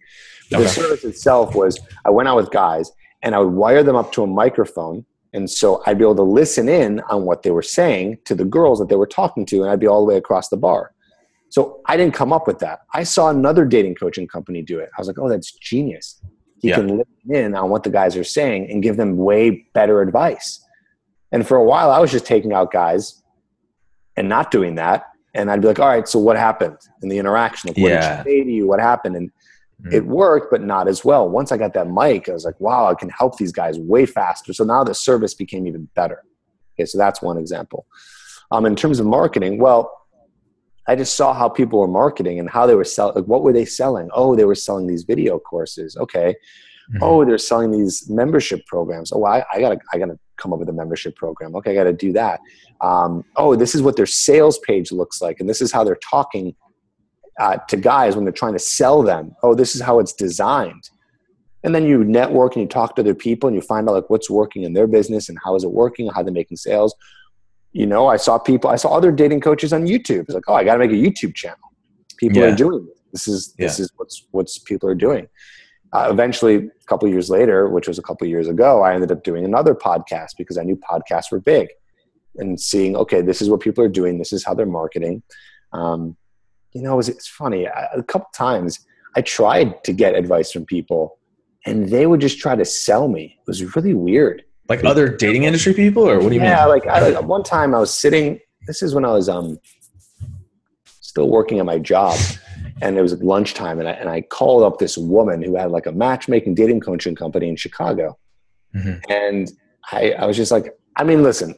But the service itself was I went out with guys, and I would wire them up to a microphone. And so I'd be able to listen in on what they were saying to the girls that they were talking to, and I'd be all the way across the bar. So I didn't come up with that. I saw another dating coaching company do it. I was like, oh, that's genius. You can listen in on what the guys are saying and give them way better advice. And for a while, I was just taking out guys and not doing that. And I'd be like, all right, so what happened in the interaction? Like, what did she say to you? What happened? And it worked, but not as well. Once I got that mic, I was like, wow, I can help these guys way faster. So now the service became even better. Okay, so that's one example. In terms of marketing, well, I just saw how people were marketing and how they were selling. Like, what were they selling? Oh, they were selling these video courses. Okay. Mm-hmm. Oh, they're selling these membership programs. Oh, I gotta come up with a membership program. Okay, I gotta do that. Oh, this is what their sales page looks like, and this is how they're talking to guys when they're trying to sell them. Oh, this is how it's designed. And then you network and you talk to other people and you find out like what's working in their business and how is it working, how they're making sales. I saw other dating coaches on YouTube. It's like, oh, I got to make a YouTube channel. People are doing this. This is what's people are doing. Eventually, a couple of years later, which was a couple of years ago, I ended up doing another podcast because I knew podcasts were big and seeing, okay, this is what people are doing. This is how they're marketing. You know, it's funny. A couple times I tried to get advice from people and they would just try to sell me. It was really weird. Like other dating industry people or what do you mean? Yeah, like one time I was sitting, this is when I was still working at my job. And it was lunchtime, and I called up this woman who had like a matchmaking dating coaching company in Chicago. Mm-hmm. And I was just like, I mean, listen,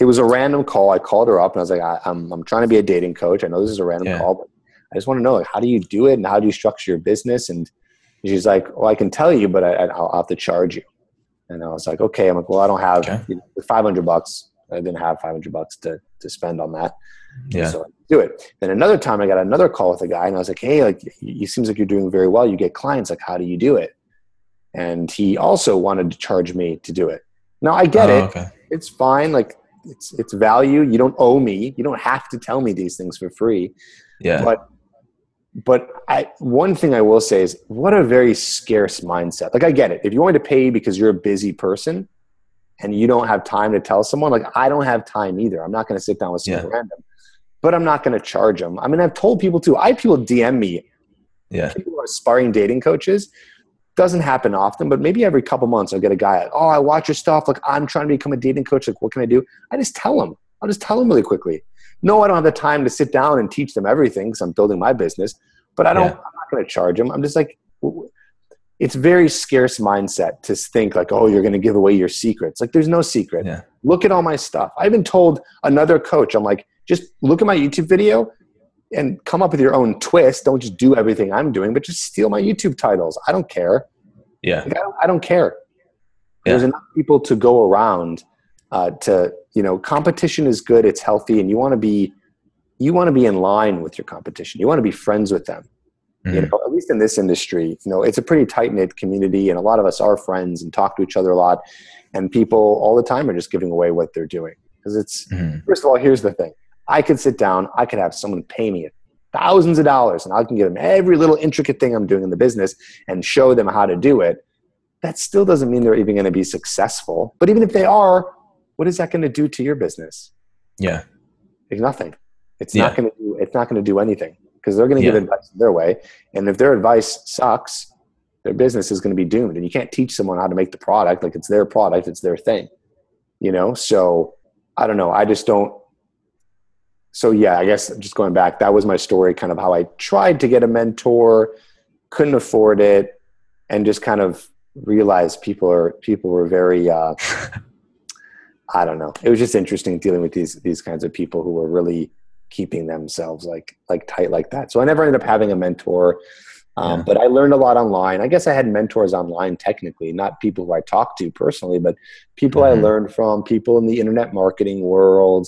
it was a random call. I called her up, and I was like, I'm trying to be a dating coach. I know this is a random call, but I just want to know, like, how do you do it, and how do you structure your business? And she's like, well, I can tell you, but I'll have to charge you. And I was like, okay. I'm like, well, I don't have you know, $500. I didn't have $500 to spend on that. Yeah. So I do it. Then another time I got another call with a guy and I was like, hey, like you seems like you're doing very well. You get clients. Like, how do you do it? And he also wanted to charge me to do it. Now I get it. Okay. It's fine. Like it's value. You don't owe me. You don't have to tell me these things for free. Yeah. But one thing I will say is what a very scarce mindset. Like I get it. If you want to pay because you're a busy person and you don't have time to tell someone, like I don't have time either. I'm not going to sit down with someone random. But I'm not going to charge them. I mean, I've told people too. I have people DM me. Yeah. People who are aspiring dating coaches. Doesn't happen often, but maybe every couple months I'll get a guy, oh, I watch your stuff. Like, I'm trying to become a dating coach. Like, what can I do? I'll just tell them really quickly. No, I don't have the time to sit down and teach them everything because I'm building my business, but I'm not going to charge them. I'm just like, it's very scarce mindset to think like, oh, you're going to give away your secrets. Like, there's no secret. Yeah. Look at all my stuff. I even told another coach, I'm like, just look at my YouTube video and come up with your own twist. Don't just do everything I'm doing, but just steal my YouTube titles. I don't care. Yeah. Like, I don't care. Yeah. There's enough people to go around competition is good. It's healthy. And you want to be in line with your competition. You want to be friends with them. Mm-hmm. You know, at least in this industry, you know, it's a pretty tight-knit community and a lot of us are friends and talk to each other a lot. And people all the time are just giving away what they're doing. Because it's, first of all, here's the thing. I could sit down, I could have someone pay me thousands of dollars and I can give them every little intricate thing I'm doing in the business and show them how to do it. That still doesn't mean they're even going to be successful. But even if they are, what is that going to do to your business? Yeah. It's nothing. It's not going to do anything because they're going to give advice their way. And if their advice sucks, their business is going to be doomed. And you can't teach someone how to make the product. Like, it's their product, it's their thing, you know? So I don't know. I just don't. So yeah, I guess just going back, that was my story, kind of how I tried to get a mentor, couldn't afford it, and just kind of realized people were very, I don't know. It was just interesting dealing with these kinds of people who were really keeping themselves like tight like that. So I never ended up having a mentor, but I learned a lot online. I guess I had mentors online technically, not people who I talked to personally, but people I learned from, people in the internet marketing world,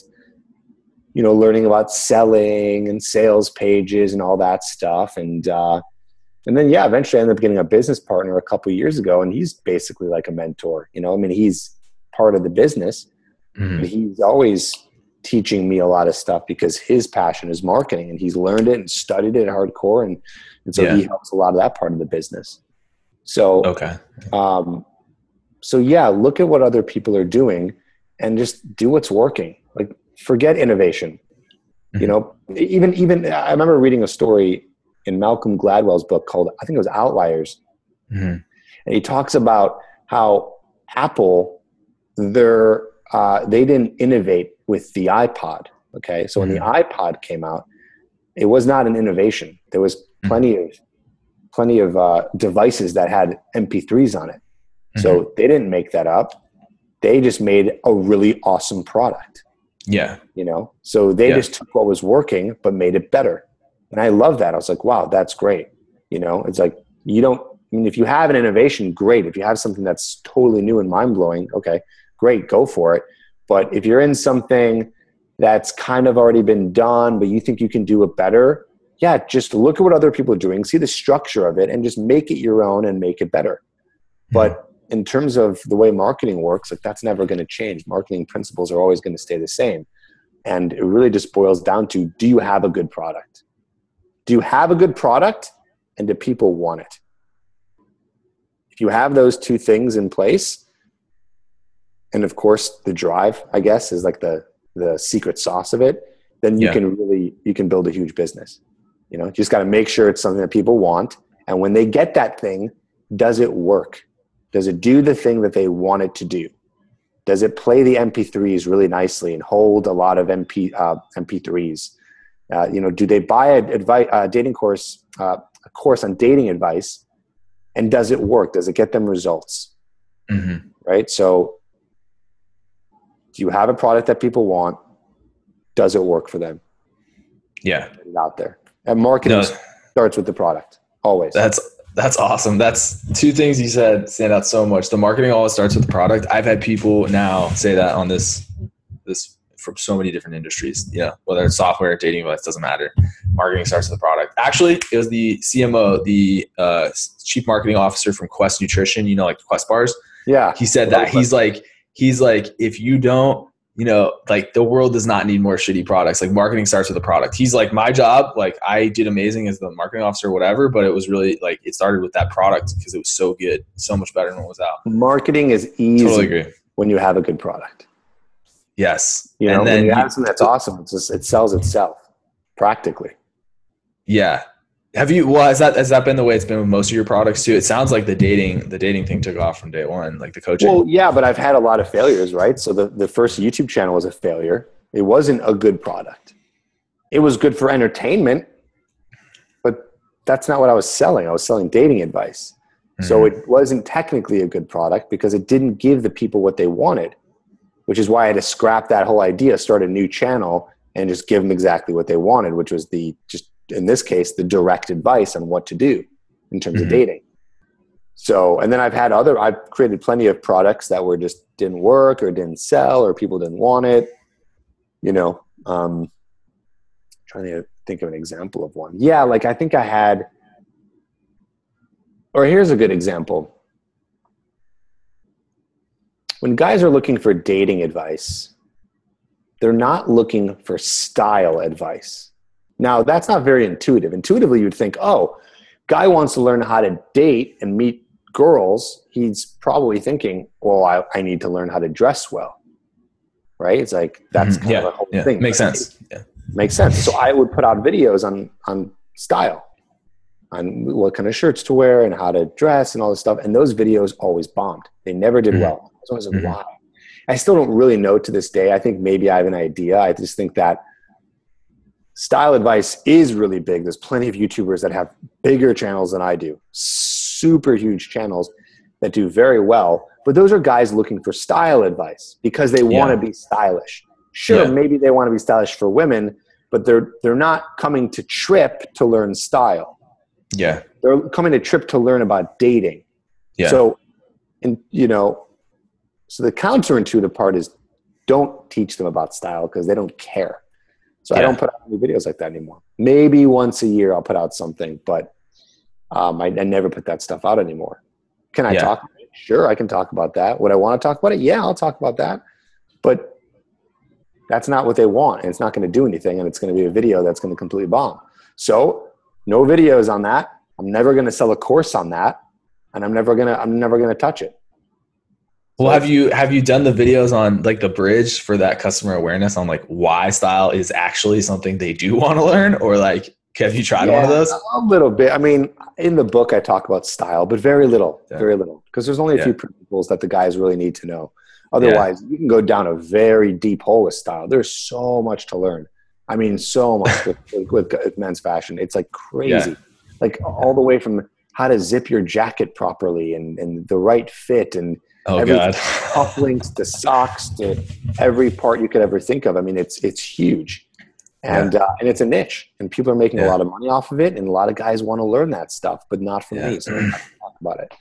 you know, learning about selling and sales pages and all that stuff. And then eventually I ended up getting a business partner a couple of years ago, and he's basically like a mentor. You know, I mean, he's part of the business, but he's always teaching me a lot of stuff because his passion is marketing and he's learned it and studied it hardcore. And so he helps a lot of that part of the business. So, look at what other people are doing and just do what's working. Like, forget innovation. You know, even I remember reading a story in Malcolm Gladwell's book called, I think it was Outliers. And he talks about how Apple, they didn't innovate with the iPod. Okay. So when the iPod came out, it was not an innovation. There was plenty of devices that had MP3s on it. So they didn't make that up. They just made a really awesome product. Yeah. You know, so they just took what was working, but made it better. And I love that. I was like, wow, that's great. You know, it's like, if you have an innovation, great. If you have something that's totally new and mind blowing, okay, great, go for it. But if you're in something that's kind of already been done, but you think you can do it better, yeah, just look at what other people are doing, see the structure of it, and just make it your own and make it better. But in terms of the way marketing works, like, that's never going to change. Marketing principles are always going to stay the same. And it really just boils down to, do you have a good product? Do you have a good product? And do people want it? If you have those two things in place, and of course the drive, I guess, is like the secret sauce of it, then you can really, you can build a huge business. You know, you just got to make sure it's something that people want. And when they get that thing, does it work? Does it do the thing that they want it to do? Does it play the MP3s really nicely and hold a lot of MP3s? You know, do they buy a dating course, a course on dating advice, and does it work? Does it get them results? Mm-hmm. Right? So do you have a product that people want? Does it work for them? Yeah. Get it out there. And marketing starts with the product always. That's awesome. That's two things you said stand out so much. The marketing always starts with the product. I've had people now say that on this from so many different industries. Yeah. Whether it's software, dating advice, doesn't matter. Marketing starts with the product. Actually, it was the CMO, the chief marketing officer from Quest Nutrition, you know, like Quest bars. Yeah. He said that. He's like, if you don't, you know, like the world does not need more shitty products. Like marketing starts with the product. He's like, my job, like I did amazing as the marketing officer or whatever, but it was really like, it started with that product because it was so good, so much better than what was out. Marketing is easy when you have a good product. Yes. You know, and then when you have something that's awesome. It's just, it sells itself practically. Yeah. Have you, well, has that been the way it's been with most of your products too? It sounds like the dating thing took off from day one, like the coaching. Well, yeah, but I've had a lot of failures, right? So the first YouTube channel was a failure. It wasn't a good product. It was good for entertainment, but that's not what I was selling. I was selling dating advice. Mm-hmm. So it wasn't technically a good product because it didn't give the people what they wanted, which is why I had to scrap that whole idea, start a new channel, and just give them exactly what they wanted, which was in this case, the direct advice on what to do in terms of dating. So, and then I've created plenty of products that were just didn't work or didn't sell or people didn't want it. You know, trying to think of an example of one. Yeah. Like I think I had, or here's a good example. When guys are looking for dating advice, they're not looking for style advice. Now, that's not very intuitive. Intuitively, you'd think, oh, guy wants to learn how to date and meet girls. He's probably thinking, well, I need to learn how to dress well, right? It's like, that's kind of the whole thing. Makes sense. Yeah. Makes sense. So I would put out videos on style, on what kind of shirts to wear and how to dress and all this stuff. And those videos always bombed. They never did well. So I was like, wow. I still don't really know to this day. I think maybe I have an idea. I just think that style advice is really big. There's plenty of YouTubers that have bigger channels than I do, super huge channels that do very well. But those are guys looking for style advice because they want to be stylish. Sure, maybe they want to be stylish for women, but they're not coming to Tripp to learn style. Yeah, they're coming to Tripp to learn about dating. Yeah. So, and you know, so the counterintuitive part is don't teach them about style because they don't care. So I don't put out any videos like that anymore. Maybe once a year I'll put out something, but I never put that stuff out anymore. Can I talk about it? Sure, I can talk about that. Would I want to talk about it? Yeah, I'll talk about that. But that's not what they want, and it's not going to do anything, and it's going to be a video that's going to completely bomb. So no videos on that. I'm never going to sell a course on that, and I'm never going to touch it. Well, have you done the videos on like the bridge for that customer awareness on like why style is actually something they do want to learn, or like have you tried one of those? A little bit. I mean, in the book I talk about style, but very little, because there's only a few principles that the guys really need to know. Otherwise, you can go down a very deep hole with style. There's so much to learn. I mean, so much with men's fashion. It's like crazy, like all the way from how to zip your jacket properly and the right fit and cufflinks to socks to every part you could ever think of. I mean, it's huge, and it's a niche, and people are making a lot of money off of it, and a lot of guys want to learn that stuff, but not from me. So I'm not gonna talk about it.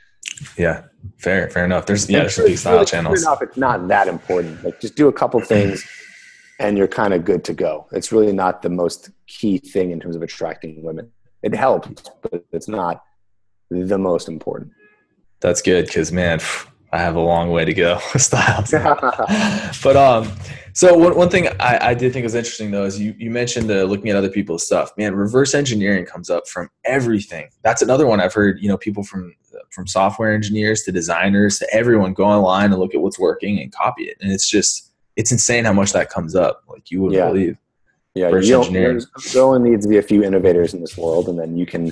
Yeah, fair enough. There's big style channels. Fair enough, it's not that important. Like, just do a couple things, and you're kind of good to go. It's really not the most key thing in terms of attracting women. It helps, but it's not the most important. That's good, because man, I have a long way to go with styles. But so one thing I did think was interesting though is you mentioned the looking at other people's stuff. Man, reverse engineering comes up from everything. That's another one I've heard. You know, people from from software engineers to designers to everyone, go online and look at what's working and copy it. And it's just, it's insane how much that comes up. Like you wouldn't believe. Yeah. There only needs to be a few innovators in this world. And then you can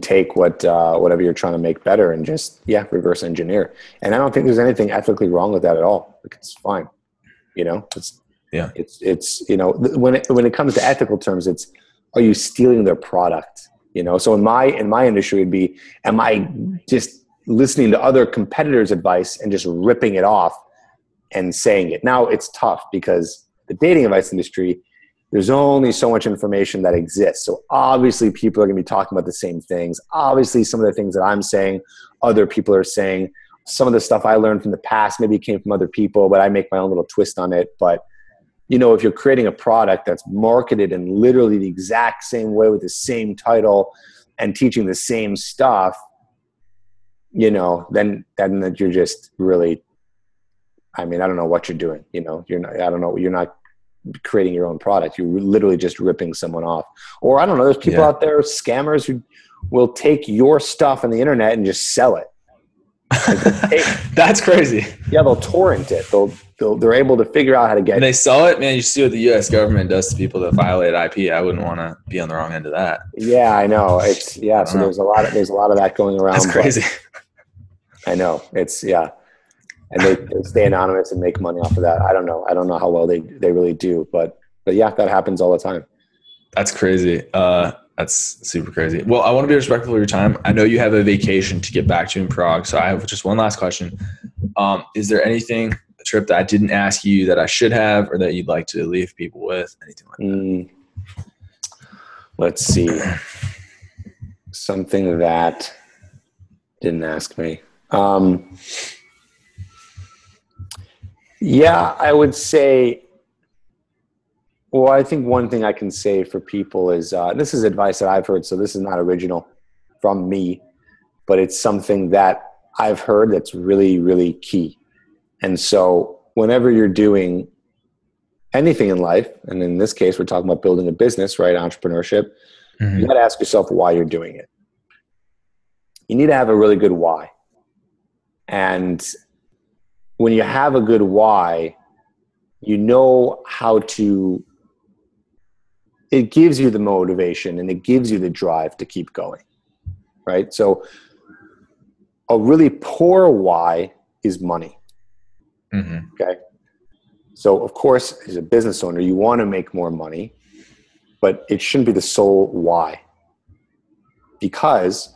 take whatever you're trying to make better and just, reverse engineer. And I don't think there's anything ethically wrong with that at all. Like, it's fine. When it comes to ethical terms, it's, are you stealing their product? So in my industry, it'd be, am I just listening to other competitors' advice and just ripping it off and saying it? Now it's tough because the dating advice industry, there's only so much information that exists. So obviously people are going to be talking about the same things. Obviously some of the things that I'm saying, other people are saying. Some of the stuff I learned from the past, maybe it came from other people, but I make my own little twist on it. But if you're creating a product that's marketed in literally the exact same way with the same title and teaching the same stuff, then you're just really, I don't know what you're doing. You're not creating your own product. You're literally just ripping someone off. Or I don't know, there's people out there, scammers, who will take your stuff on the internet and just sell it. That's crazy. Yeah, they'll torrent it. They're able to figure out how to get it. And they sell it, man. You see what the U.S. government does to people that violate IP. I wouldn't want to be on the wrong end of that. Yeah, I know. It's So there's a lot of that going around. That's crazy. I know. It's and they stay anonymous and make money off of that. I don't know. I don't know how well they really do, but that happens all the time. That's crazy. That's super crazy. Well, I want to be respectful of your time. I know you have a vacation to get back to in Prague. So I have just one last question. Is there anything, Tripp, that I didn't ask you that I should have, or that you'd like to leave people with? Anything like that? Let's see. Something that didn't ask me. I would say... Well, I think one thing I can say for people is, this is advice that I've heard, so this is not original from me, but it's something that I've heard that's really, really key. And so whenever you're doing anything in life, and in this case, we're talking about building a business, right? Entrepreneurship. Mm-hmm. You got to ask yourself why you're doing it. You need to have a really good why. And when you have a good why, it gives you the motivation and it gives you the drive to keep going, right? So a really poor why is money, okay? So of course, as a business owner, you want to make more money, but it shouldn't be the sole why, because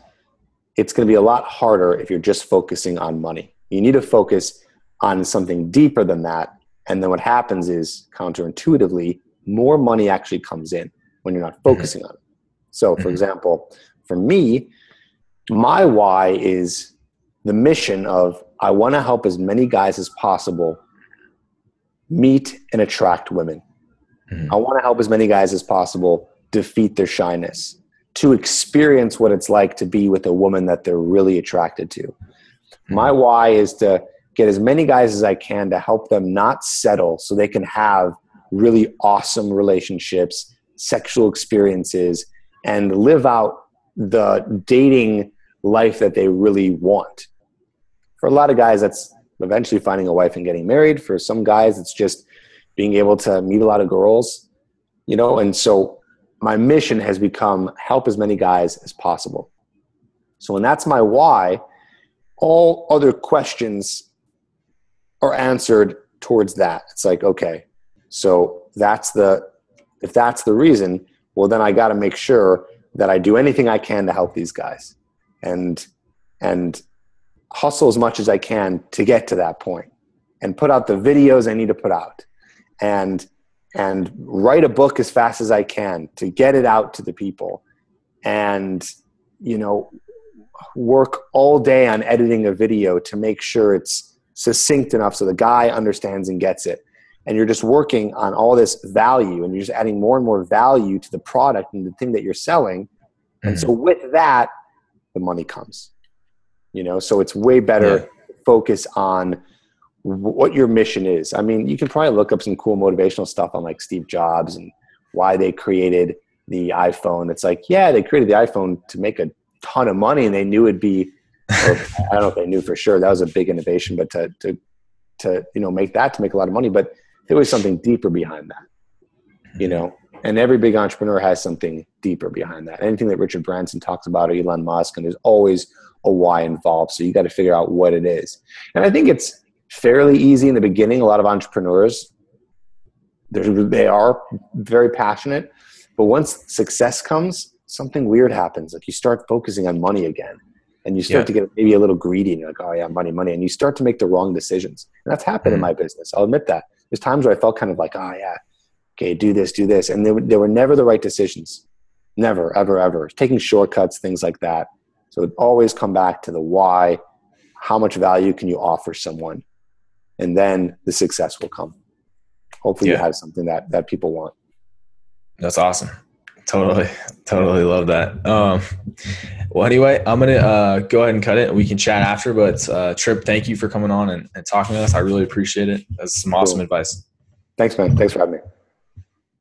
it's going to be a lot harder if you're just focusing on money. You need to focus on something deeper than that. And then what happens is, counterintuitively, more money actually comes in when you're not focusing on it. So for example, for me, my why is the mission of, I want to help as many guys as possible meet and attract women. I want to help as many guys as possible defeat their shyness, to experience what it's like to be with a woman that they're really attracted to. My why is to get as many guys as I can to help them not settle, so they can have really awesome relationships, sexual experiences, and live out the dating life that they really want. For a lot of guys, that's eventually finding a wife and getting married. For some guys, it's just being able to meet a lot of girls, And so my mission has become, help as many guys as possible. So when that's my why, all other questions are answered towards that. It's like, okay, so if that's the reason, well, then I got to make sure that I do anything I can to help these guys and hustle as much as I can to get to that point, and put out the videos I need to put out, and write a book as fast as I can to get it out to the people, and, work all day on editing a video to make sure it's succinct enough so the guy understands and gets it. And you're just working on all this value, and you're just adding more and more value to the product and the thing that you're selling. And so with that, the money comes, so it's way better to focus on what your mission is. I mean, you can probably look up some cool motivational stuff on like Steve Jobs and why they created the iPhone. It's like, they created the iPhone to make a ton of money, and they knew it'd be I don't know if they knew for sure. That was a big innovation, but to you know, make that to make a lot of money, but there was something deeper behind that, you know. And every big entrepreneur has something deeper behind that. Anything that Richard Branson talks about or Elon Musk, and there's always a why involved. So you got to figure out what it is. And I think it's fairly easy in the beginning. A lot of entrepreneurs, they are very passionate. But once success comes, something weird happens. Like you start focusing on money again. And you start to get maybe a little greedy. And you're like, oh, yeah, money, money. And you start to make the wrong decisions. And that's happened in my business. I'll admit that. There's times where I felt kind of like, oh, yeah, okay, do this, do this. And they were never the right decisions. Never, ever, ever. Taking shortcuts, things like that. So it always come back to the why. How much value can you offer someone? And then the success will come. Hopefully you have something that people want. That's awesome. Totally love that. Well, anyway, I'm going to go ahead and cut it. We can chat after, but Tripp, thank you for coming on and talking with us. I really appreciate it. That's some awesome advice. Thanks, man. Thanks for having me.